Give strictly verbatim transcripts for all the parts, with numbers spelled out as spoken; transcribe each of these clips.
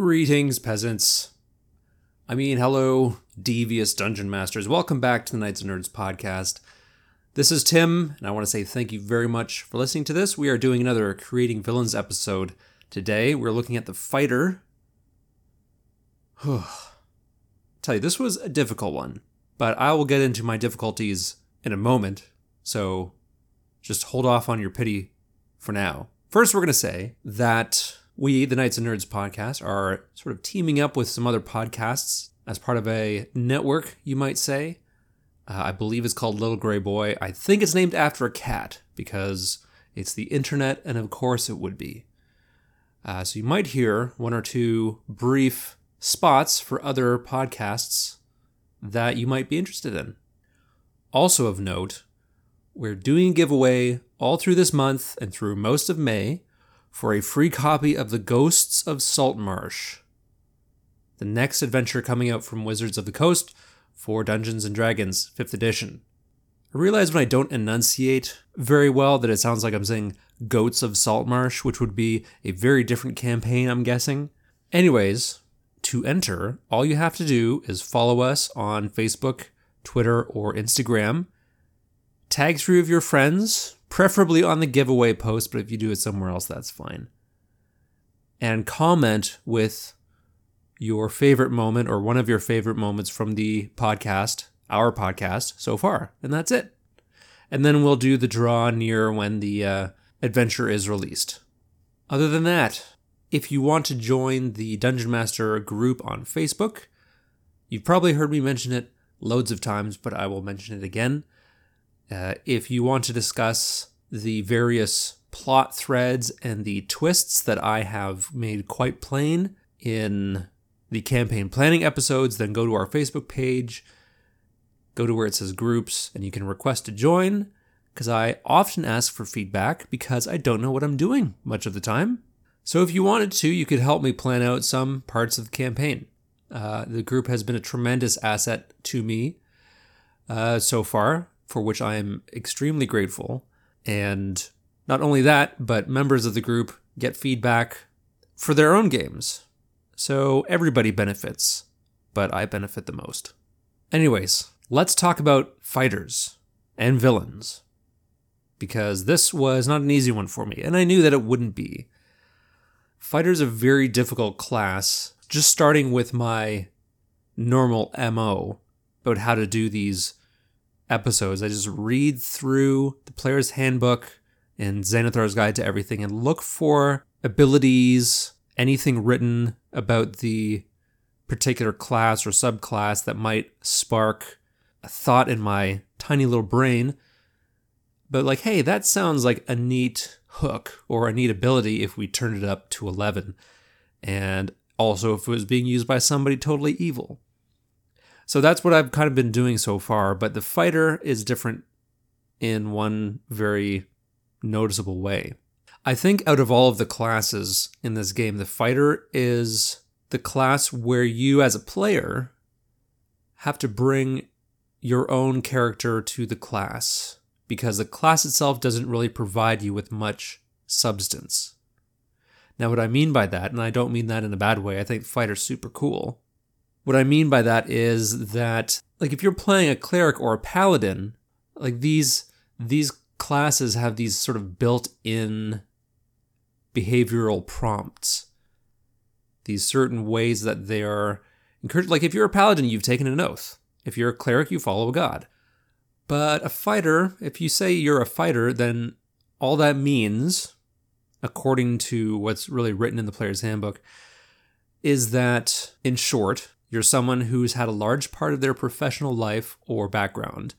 Greetings, peasants. I mean, hello, devious dungeon masters. Welcome back to the Knights and Nerds podcast. This is Tim, and I want to say thank you very much for listening to this. We are doing another Creating Villains episode today. We're looking at the fighter. Tell you, this was a difficult one, but I will get into my difficulties in a moment, so just hold off on your pity for now. First, we're going to say that we, the Knights and Nerds podcast, are sort of teaming up with some other podcasts as part of a network, you might say. Uh, I believe it's called Little Gray Boy. I think it's named after a cat because it's the internet, and of course it would be. Uh, so you might hear one or two brief spots for other podcasts that you might be interested in. Also of note, we're doing a giveaway all through this month and through most of May for a free copy of The Ghosts of Saltmarsh, the next adventure coming out from Wizards of the Coast for Dungeons and Dragons fifth edition. I realize when I don't enunciate very well that it sounds like I'm saying Goats of Saltmarsh, which would be a very different campaign, I'm guessing. Anyways, to enter, all you have to do is follow us on Facebook, Twitter, or Instagram. Tag three of your friends, preferably on the giveaway post, but if you do it somewhere else, that's fine. And comment with your favorite moment or one of your favorite moments from the podcast, our podcast, so far. And that's it. And then we'll do the draw near when the uh, adventure is released. Other than that, if you want to join the Dungeon Master group on Facebook, you've probably heard me mention it loads of times, but I will mention it again. Uh, if you want to discuss the various plot threads and the twists that I have made quite plain in the campaign planning episodes, then go to our Facebook page, go to where it says groups, and you can request to join, because I often ask for feedback because I don't know what I'm doing much of the time. So if you wanted to, you could help me plan out some parts of the campaign. Uh, the group has been a tremendous asset to me uh, so far, for which I am extremely grateful. And not only that, but members of the group get feedback for their own games. So everybody benefits, but I benefit the most. Anyways, let's talk about fighters and villains, because this was not an easy one for me, and I knew that it wouldn't be. Fighters are a very difficult class, just starting with my normal M O about how to do these episodes. I just read through the Player's Handbook and Xanathar's Guide to Everything and look for abilities, anything written about the particular class or subclass that might spark a thought in my tiny little brain. But like, hey, that sounds like a neat hook or a neat ability if we turned it up to eleven. And also if it was being used by somebody totally evil. So that's what I've kind of been doing so far, but the fighter is different in one very noticeable way. I think out of all of the classes in this game, the fighter is the class where you as a player have to bring your own character to the class, because the class itself doesn't really provide you with much substance. Now, what I mean by that, and I don't mean that in a bad way, I think fighter's super cool. What I mean by that is that, like, if you're playing a cleric or a paladin, like, these these classes have these sort of built-in behavioral prompts, these certain ways that they are encouraged. Like, if you're a paladin, you've taken an oath. If you're a cleric, you follow a god. But a fighter, if you say you're a fighter, then all that means, according to what's really written in the Player's Handbook, is that, in short, you're someone who's had a large part of their professional life or background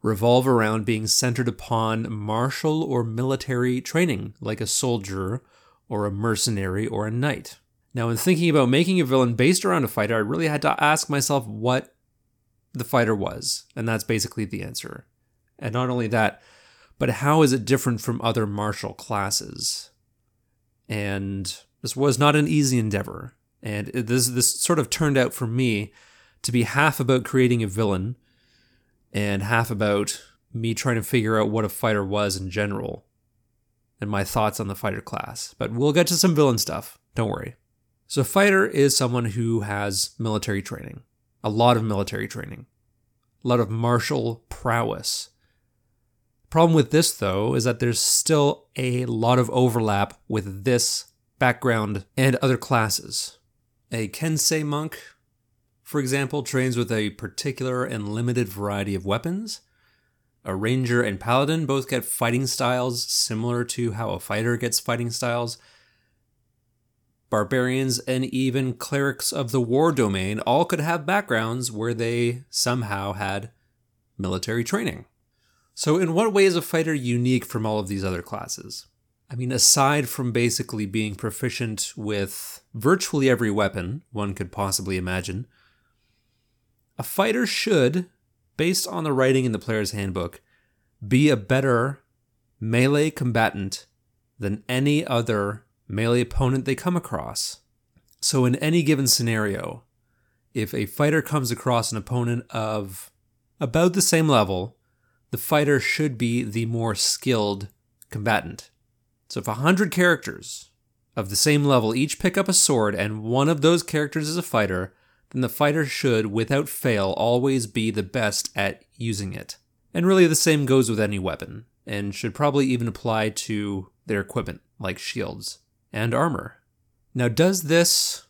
revolve around being centered upon martial or military training, like a soldier or a mercenary or a knight. Now, in thinking about making a villain based around a fighter, I really had to ask myself what the fighter was, and that's basically the answer. And not only that, but how is it different from other martial classes? And this was not an easy endeavor. And this this sort of turned out for me to be half about creating a villain and half about me trying to figure out what a fighter was in general and my thoughts on the fighter class. But we'll get to some villain stuff. Don't worry. So a fighter is someone who has military training, a lot of military training, a lot of martial prowess. Problem with this, though, is that there's still a lot of overlap with this background and other classes. A Kensei monk, for example, trains with a particular and limited variety of weapons. A ranger and paladin both get fighting styles similar to how a fighter gets fighting styles. Barbarians and even clerics of the war domain all could have backgrounds where they somehow had military training. So in what way is a fighter unique from all of these other classes? I mean, aside from basically being proficient with virtually every weapon one could possibly imagine, a fighter should, based on the writing in the Player's Handbook, be a better melee combatant than any other melee opponent they come across. So in any given scenario, if a fighter comes across an opponent of about the same level, the fighter should be the more skilled combatant. So if one hundred characters of the same level each pick up a sword and one of those characters is a fighter, then the fighter should, without fail, always be the best at using it. And really the same goes with any weapon, and should probably even apply to their equipment, like shields and armor. Now, does this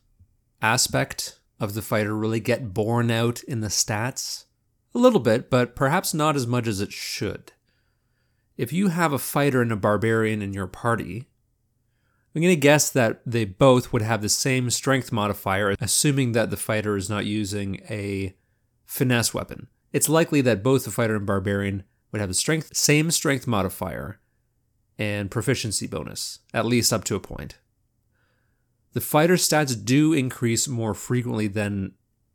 aspect of the fighter really get borne out in the stats? A little bit, but perhaps not as much as it should. If you have a fighter and a barbarian in your party, I'm going to guess that they both would have the same strength modifier, assuming that the fighter is not using a finesse weapon. It's likely that both the fighter and barbarian would have the strength, same strength modifier and proficiency bonus, at least up to a point. The fighter stats do increase more frequently than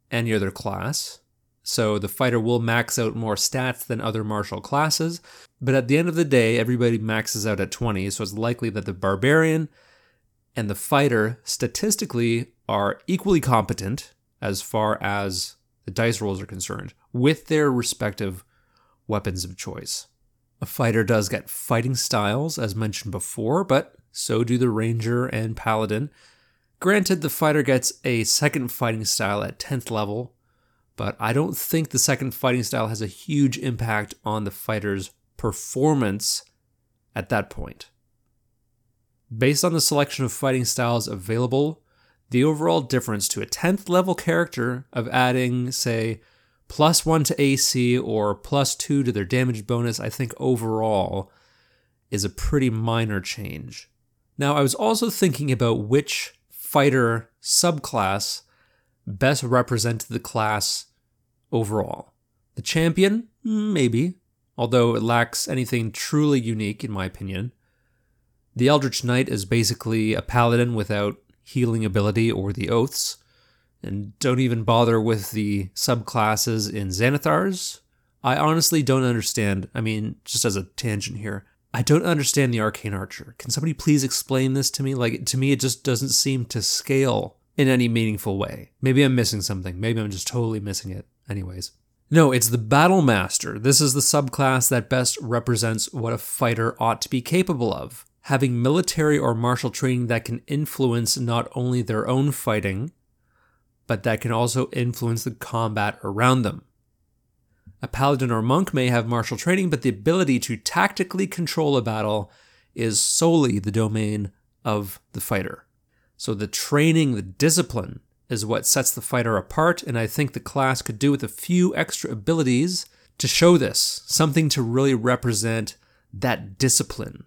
any other class, so the fighter will max out more stats than other martial classes, but at the end of the day, everybody maxes out at twenty, so it's likely that the barbarian and the fighter statistically are equally competent as far as the dice rolls are concerned, with their respective weapons of choice. A fighter does get fighting styles, as mentioned before, but so do the ranger and paladin. Granted, the fighter gets a second fighting style at tenth level, but I don't think the second fighting style has a huge impact on the fighter's performance at that point. Based on the selection of fighting styles available, the overall difference to a tenth level character of adding, say, plus one to A C or plus two to their damage bonus, I think overall, is a pretty minor change. Now, I was also thinking about which fighter subclass best represented the class overall. The champion? Maybe, although it lacks anything truly unique in my opinion. The Eldritch Knight is basically a paladin without healing ability or the oaths. And don't even bother with the subclasses in Xanathar's. I honestly don't understand. I mean, just as a tangent here, I don't understand the Arcane Archer. Can somebody please explain this to me? Like, to me, it just doesn't seem to scale in any meaningful way. Maybe I'm missing something. Maybe I'm just totally missing it. Anyways. No, it's the Battle Master. This is the subclass that best represents what a fighter ought to be capable of. Having military or martial training that can influence not only their own fighting, but that can also influence the combat around them. A paladin or monk may have martial training, but the ability to tactically control a battle is solely the domain of the fighter. So the training, the discipline, is what sets the fighter apart, and I think the class could do with a few extra abilities to show this, something to really represent that discipline,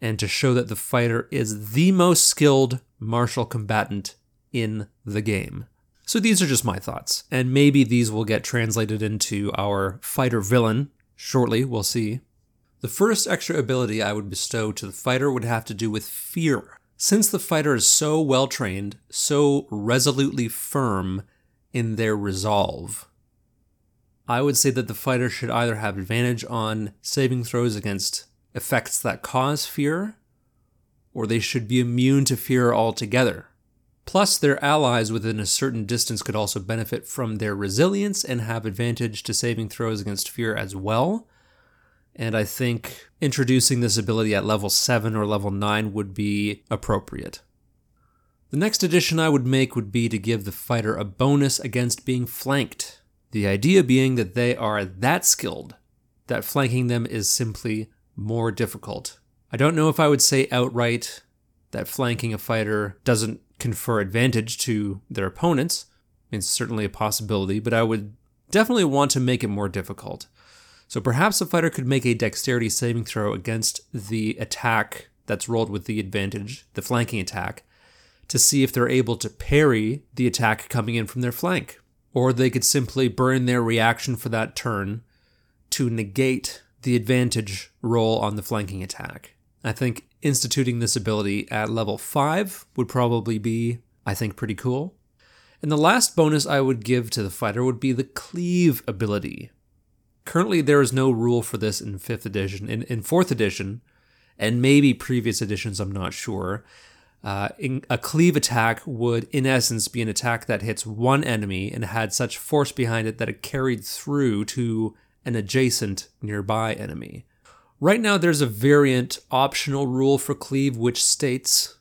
and to show that the fighter is the most skilled martial combatant in the game. So these are just my thoughts, and maybe these will get translated into our fighter villain shortly, we'll see. The first extra ability I would bestow to the fighter would have to do with fear. Since the fighter is so well trained, so resolutely firm in their resolve, I would say that the fighter should either have advantage on saving throws against effects that cause fear, or they should be immune to fear altogether. Plus, their allies within a certain distance could also benefit from their resilience and have advantage to saving throws against fear as well. And I think introducing this ability at level seven or level nine would be appropriate. The next addition I would make would be to give the fighter a bonus against being flanked. The idea being that they are that skilled that flanking them is simply more difficult. I don't know if I would say outright that flanking a fighter doesn't confer advantage to their opponents. It's certainly a possibility, but I would definitely want to make it more difficult. So perhaps a fighter could make a dexterity saving throw against the attack that's rolled with the advantage, the flanking attack, to see if they're able to parry the attack coming in from their flank. Or they could simply burn their reaction for that turn to negate the advantage roll on the flanking attack. I think instituting this ability at level five would probably be, I think, pretty cool. And the last bonus I would give to the fighter would be the cleave ability. Currently, there is no rule for this in fifth edition. In, in fourth edition, and maybe previous editions, I'm not sure, uh, in, a cleave attack would, in essence, be an attack that hits one enemy and had such force behind it that it carried through to an adjacent nearby enemy. Right now, there's a variant optional rule for cleave which states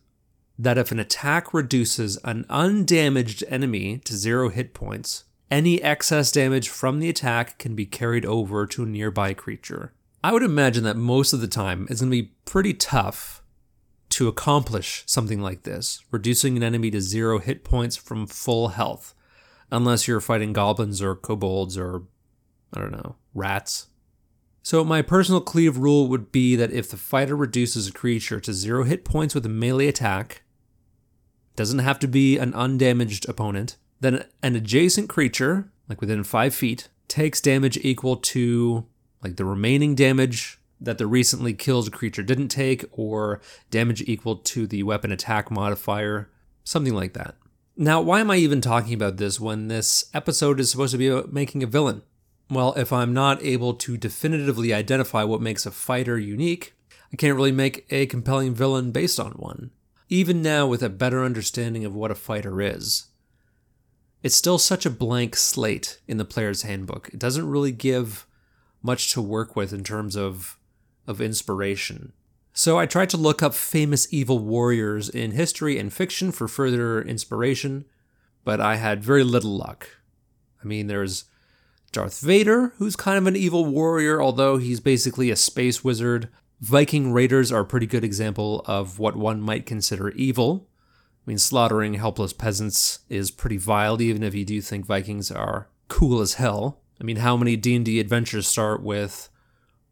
that if an attack reduces an undamaged enemy to zero hit points, any excess damage from the attack can be carried over to a nearby creature. I would imagine that most of the time it's going to be pretty tough to accomplish something like this, reducing an enemy to zero hit points from full health, unless you're fighting goblins or kobolds or, I don't know, rats. So my personal cleave rule would be that if the fighter reduces a creature to zero hit points with a melee attack, doesn't have to be an undamaged opponent, then an adjacent creature, like within five feet, takes damage equal to like the remaining damage that the recently killed creature didn't take, or damage equal to the weapon attack modifier, something like that. Now, why am I even talking about this when this episode is supposed to be about making a villain? Well, if I'm not able to definitively identify what makes a fighter unique, I can't really make a compelling villain based on one. Even now with a better understanding of what a fighter is, it's still such a blank slate in the Player's Handbook. It doesn't really give much to work with in terms of, of inspiration. So I tried to look up famous evil warriors in history and fiction for further inspiration, but I had very little luck. I mean, there's Darth Vader, who's kind of an evil warrior, although he's basically a space wizard. Viking raiders are a pretty good example of what one might consider evil. I mean, slaughtering helpless peasants is pretty vile, even if you do think Vikings are cool as hell. I mean, how many D and D adventures start with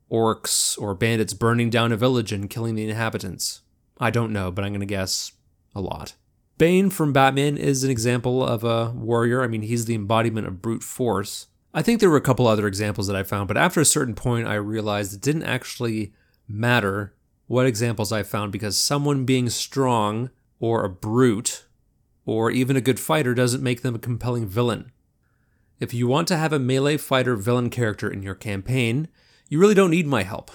orcs or bandits burning down a village and killing the inhabitants? I don't know, but I'm going to guess a lot. Bane from Batman is an example of a warrior. I mean, he's the embodiment of brute force. I think there were a couple other examples that I found, but after a certain point, I realized it didn't actually matter what examples I found, because someone being strong or a brute or even a good fighter doesn't make them a compelling villain. If you want to have a melee fighter villain character in your campaign, you really don't need my help.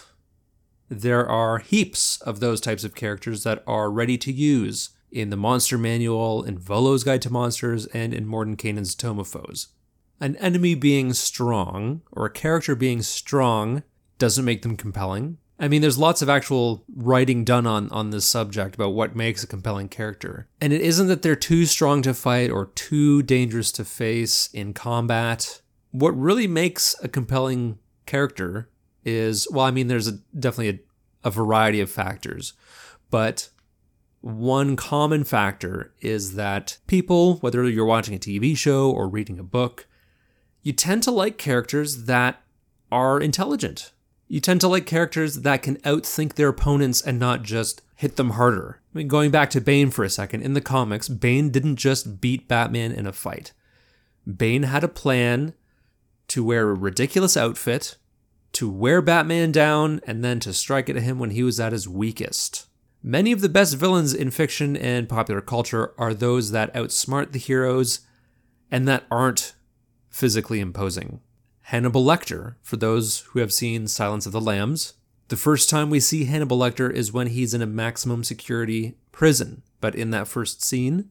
There are heaps of those types of characters that are ready to use in the Monster Manual, in Volo's Guide to Monsters, and in Mordenkainen's Tome of Foes. An enemy being strong, or a character being strong, doesn't make them compelling. I mean, there's lots of actual writing done on, on this subject about what makes a compelling character. And it isn't that they're too strong to fight or too dangerous to face in combat. What really makes a compelling character is, well, I mean, there's a, definitely a, a variety of factors, but one common factor is that people, whether you're watching a T V show or reading a book, you tend to like characters that are intelligent. You tend to like characters that can outthink their opponents and not just hit them harder. I mean, going back to Bane for a second, in the comics, Bane didn't just beat Batman in a fight. Bane had a plan to wear a ridiculous outfit, to wear Batman down, and then to strike at him when he was at his weakest. Many of the best villains in fiction and popular culture are those that outsmart the heroes and that aren't physically imposing. Hannibal Lecter, for those who have seen Silence of the Lambs, the first time we see Hannibal Lecter is when he's in a maximum security prison. But in that first scene,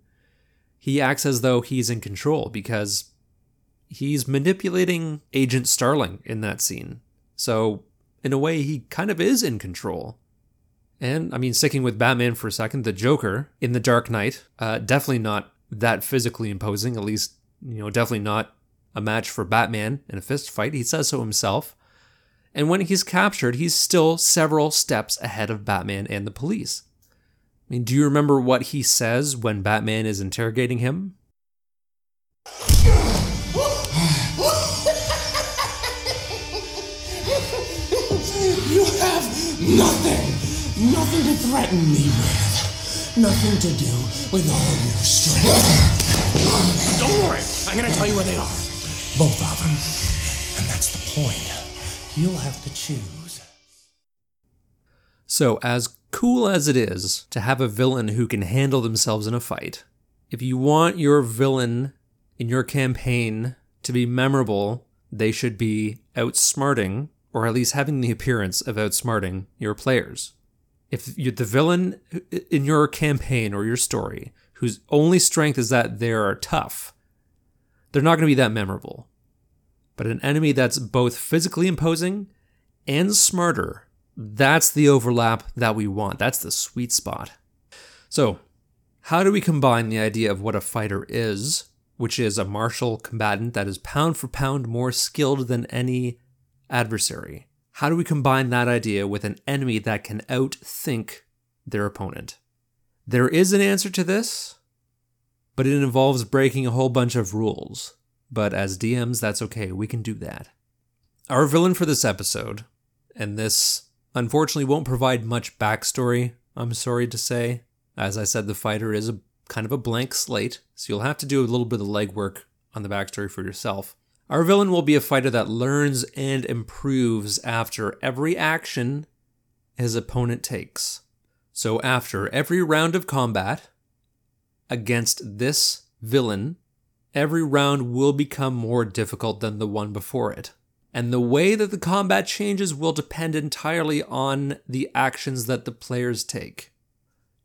he acts as though he's in control because he's manipulating Agent Starling in that scene. So in a way, he kind of is in control. And, I mean, sticking with Batman for a second, the Joker in The Dark Knight, uh, definitely not that physically imposing, at least, you know, definitely not a match for Batman in a fist fight. He says so himself. And when he's captured, he's still several steps ahead of Batman and the police. I mean, do you remember what he says when Batman is interrogating him? You have nothing, nothing to threaten me with, nothing to do with all your strength. Don't worry, I'm going to tell you where they are. Both of them. And that's the point. You'll have to choose. So, as cool as it is to have a villain who can handle themselves in a fight, if you want your villain in your campaign to be memorable, they should be outsmarting, or at least having the appearance of outsmarting your players. If you're the villain in your campaign or your story, whose only strength is that they are tough, they're not going to be that memorable. But an enemy that's both physically imposing and smarter, that's the overlap that we want. That's the sweet spot. So, how do we combine the idea of what a fighter is, which is a martial combatant that is pound for pound more skilled than any adversary? How do we combine that idea with an enemy that can outthink their opponent? There is an answer to this, but it involves breaking a whole bunch of rules. But as D Ms, that's okay. We can do that. Our villain for this episode, and this unfortunately won't provide much backstory, I'm sorry to say. As I said, the fighter is a kind of a blank slate, so you'll have to do a little bit of legwork on the backstory for yourself. Our villain will be a fighter that learns and improves after every action his opponent takes. So after every round of combat against this villain, every round will become more difficult than the one before it. And the way that the combat changes will depend entirely on the actions that the players take.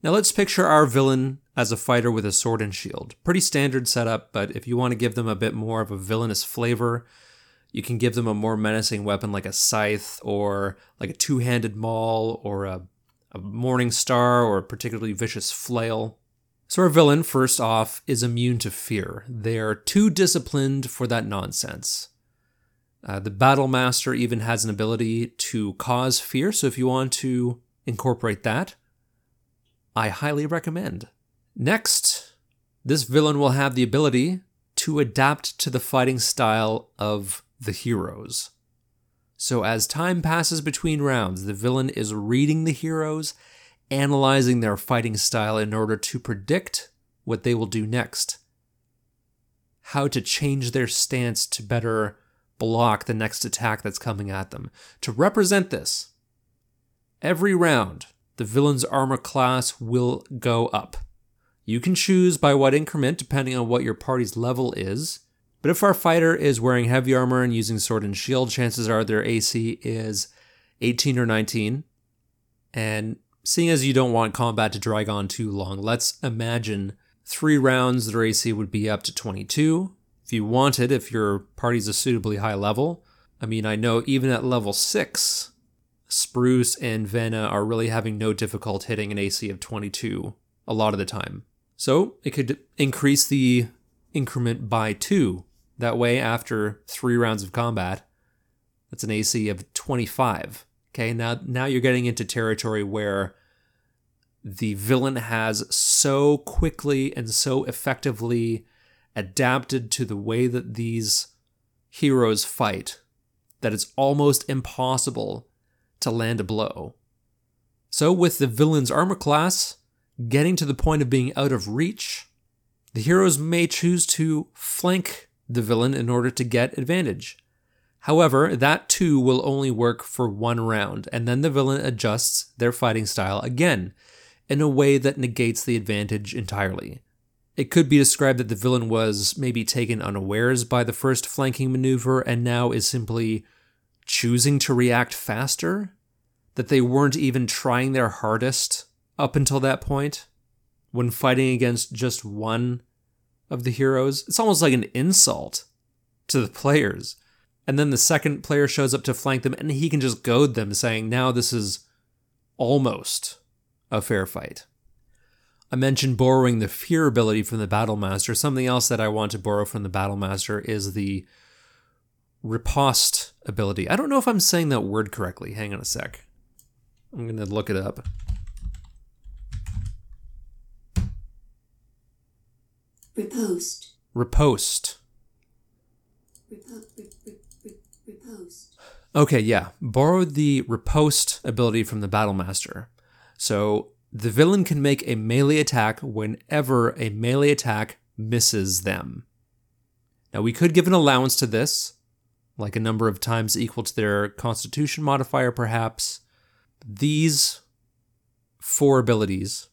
Now let's picture our villain as a fighter with a sword and shield. Pretty standard setup, but if you want to give them a bit more of a villainous flavor, you can give them a more menacing weapon like a scythe or like a two-handed maul or a, a morning star or a particularly vicious flail. So our villain, first off, is immune to fear. They are too disciplined for that nonsense. Uh, the Battle Master even has an ability to cause fear, so if you want to incorporate that, I highly recommend. Next, this villain will have the ability to adapt to the fighting style of the heroes. So as time passes between rounds, the villain is reading the heroes, analyzing their fighting style in order to predict what they will do next, how to change their stance to better block the next attack that's coming at them. To represent this, every round, the villain's armor class will go up. You can choose by what increment depending on what your party's level is, but if our fighter is wearing heavy armor and using sword and shield, chances are their A C is eighteen or nineteen, and seeing as you don't want combat to drag on too long, let's imagine three rounds, their A C would be up to twenty-two. If you wanted, if your party's a suitably high level. I mean, I know even at level six, Spruce and Vanna are really having no difficulty hitting an A C of twenty-two a lot of the time. So it could increase the increment by two. That way, after three rounds of combat, that's an A C of twenty-five. Okay, now, now you're getting into territory where the villain has so quickly and so effectively adapted to the way that these heroes fight that it's almost impossible to land a blow. So with the villain's armor class getting to the point of being out of reach, the heroes may choose to flank the villain in order to get advantage. However, that too will only work for one round, and then the villain adjusts their fighting style again, in a way that negates the advantage entirely. It could be described that the villain was maybe taken unawares by the first flanking maneuver and now is simply choosing to react faster, that they weren't even trying their hardest up until that point. When fighting against just one of the heroes, it's almost like an insult to the players. And then the second player shows up to flank them, and he can just goad them, saying, now this is almost a fair fight. I mentioned borrowing the fear ability from the Battle Master. Something else that I want to borrow from the Battle Master is the riposte ability. I don't know if I'm saying that word correctly. Hang on a sec. I'm going to look it up. Riposte. Riposte. Riposte. Okay, yeah. Borrowed the riposte ability from the Battle Master. So the villain can make a melee attack whenever a melee attack misses them. Now, we could give an allowance to this, like a number of times equal to their constitution modifier, perhaps. These four abilities,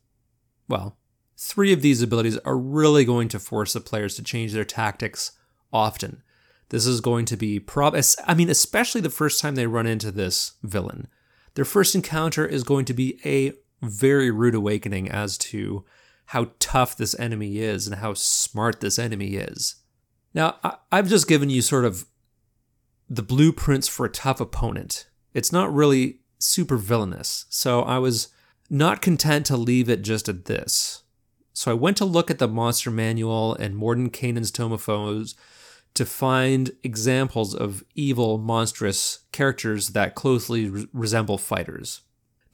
well, three of these abilities are really going to force the players to change their tactics often. This is going to be, prob- I mean, especially the first time they run into this villain. Their first encounter is going to be a very rude awakening as to how tough this enemy is and how smart this enemy is. Now, I've just given you sort of the blueprints for a tough opponent. It's not really super villainous, so I was not content to leave it just at this. So I went to look at the Monster Manual and Mordenkainen's Tome of Foes to find examples of evil, monstrous characters that closely re- resemble fighters.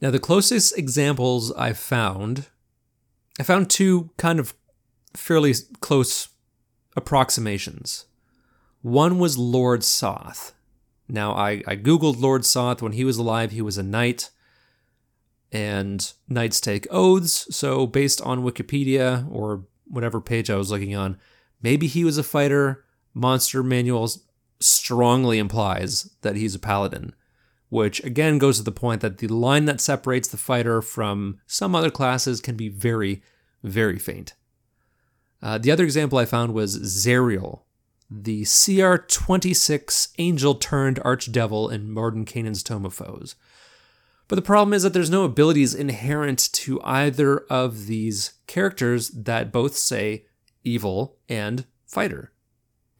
Now, the closest examples I found, I found two kind of fairly close approximations. One was Lord Soth. Now, I, I Googled Lord Soth. When he was alive, he was a knight, and knights take oaths. So based on Wikipedia or whatever page I was looking on, maybe he was a fighter. Monster Manual strongly implies that he's a paladin, which again goes to the point that the line that separates the fighter from some other classes can be very, very faint. Uh, the other example I found was Zariel, the C R twenty-six angel-turned-archdevil in Mordenkainen's Tome of Foes. But the problem is that there's no abilities inherent to either of these characters that both say evil and fighter,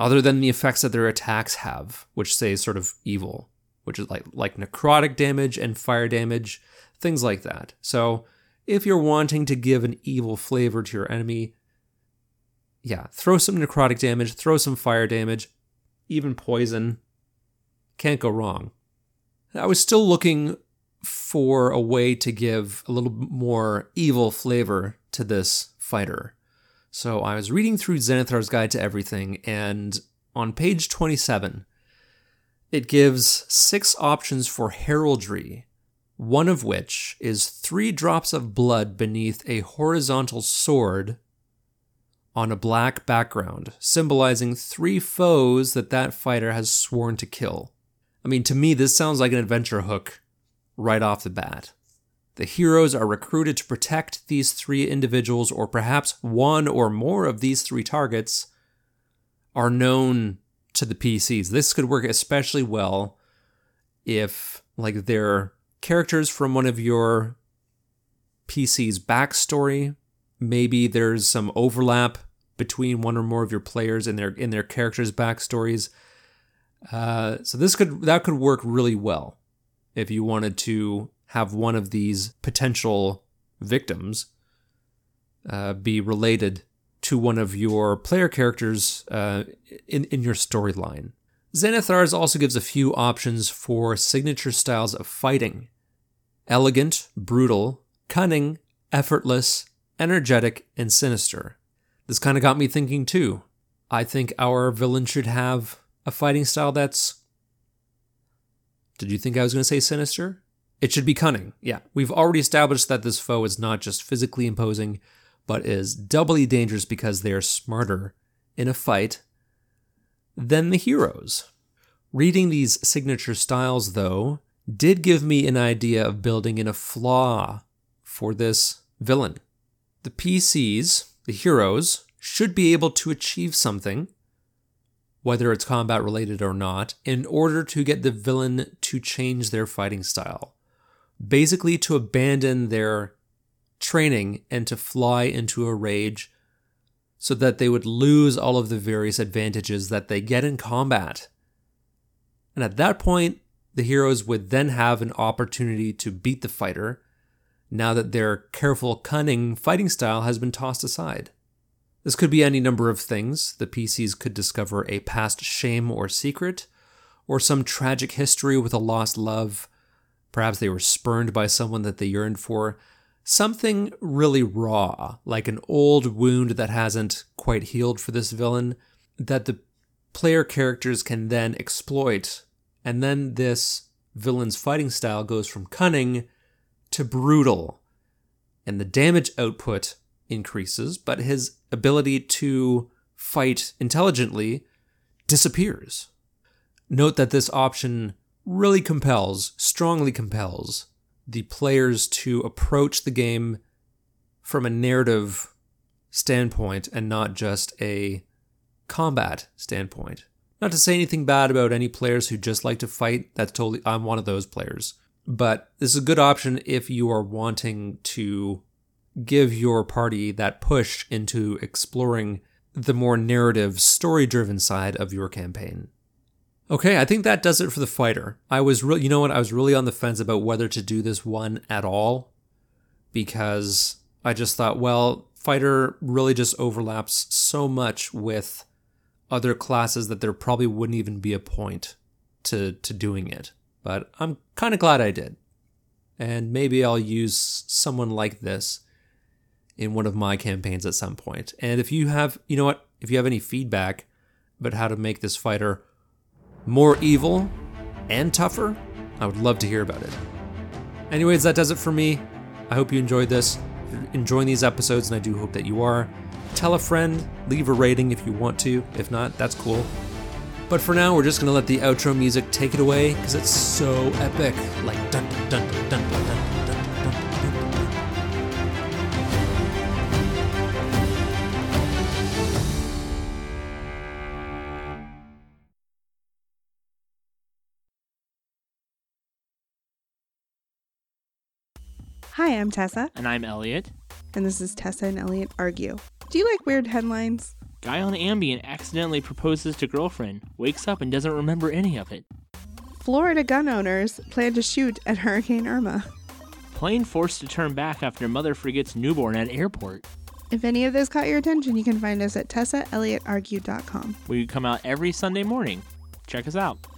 other than the effects that their attacks have, which say sort of evil, which is like, like necrotic damage and fire damage, things like that. So if you're wanting to give an evil flavor to your enemy, yeah, throw some necrotic damage, throw some fire damage, even poison. Can't go wrong. I was still looking for a way to give a little more evil flavor to this fighter. So I was reading through Xanathar's Guide to Everything, and on page twenty-seven, it gives six options for heraldry, one of which is three drops of blood beneath a horizontal sword on a black background, symbolizing three foes that that fighter has sworn to kill. I mean, to me, this sounds like an adventure hook right off the bat. The heroes are recruited to protect these three individuals, or perhaps one or more of these three targets are known to the P Cs. This could work especially well if, like, they're characters from one of your P C's backstory. Maybe there's some overlap between one or more of your players in their in their characters' backstories. Uh, so this could that could work really well if you wanted to have one of these potential victims uh, be related to one of your player characters uh, in, in your storyline. Xanathar's also gives a few options for signature styles of fighting. Elegant, brutal, cunning, effortless, energetic, and sinister. This kind of got me thinking too. I think our villain should have a fighting style that's... Did you think I was going to say sinister? It should be cunning. Yeah, we've already established that this foe is not just physically imposing, but is doubly dangerous because they are smarter in a fight than the heroes. Reading these signature styles, though, did give me an idea of building in a flaw for this villain. The P Cs, the heroes, should be able to achieve something, whether it's combat-related or not, in order to get the villain to change their fighting style. Basically, to abandon their training and to fly into a rage so that they would lose all of the various advantages that they get in combat. And at that point, the heroes would then have an opportunity to beat the fighter now that their careful, cunning fighting style has been tossed aside. This could be any number of things. The P Cs could discover a past shame or secret, or some tragic history with a lost love. Perhaps they were spurned by someone that they yearned for. Something really raw, like an old wound that hasn't quite healed for this villain, that the player characters can then exploit. And then this villain's fighting style goes from cunning to brutal. And the damage output increases, but his ability to fight intelligently disappears. Note that this option really compels, strongly compels, the players to approach the game from a narrative standpoint and not just a combat standpoint. Not to say anything bad about any players who just like to fight. That's totally, I'm one of those players. But this is a good option if you are wanting to give your party that push into exploring the more narrative, story-driven side of your campaign. Okay, I think that does it for the fighter. I was really, you know what, I was really on the fence about whether to do this one at all, because I just thought, well, fighter really just overlaps so much with other classes that there probably wouldn't even be a point to, to doing it. But I'm kind of glad I did. And maybe I'll use someone like this in one of my campaigns at some point. And if you have, you know what, if you have any feedback about how to make this fighter more evil and tougher, I would love to hear about it. Anyways, that does it for me. I hope you enjoyed this. If you're enjoying these episodes, and I do hope that you are, tell a friend, leave a rating if you want to. If not, that's cool. But for now, we're just going to let the outro music take it away, because it's so epic. Like dun dun dun dun dun dun dun. Hi, I'm Tessa. And I'm Elliot. And this is Tessa and Elliot Argue. Do you like weird headlines? Guy on Ambien accidentally proposes to girlfriend, wakes up and doesn't remember any of it. Florida gun owners plan to shoot at Hurricane Irma. Plane forced to turn back after mother forgets newborn at airport. If any of those caught your attention, you can find us at tessa elliot argue dot com. We come out every Sunday morning. Check us out.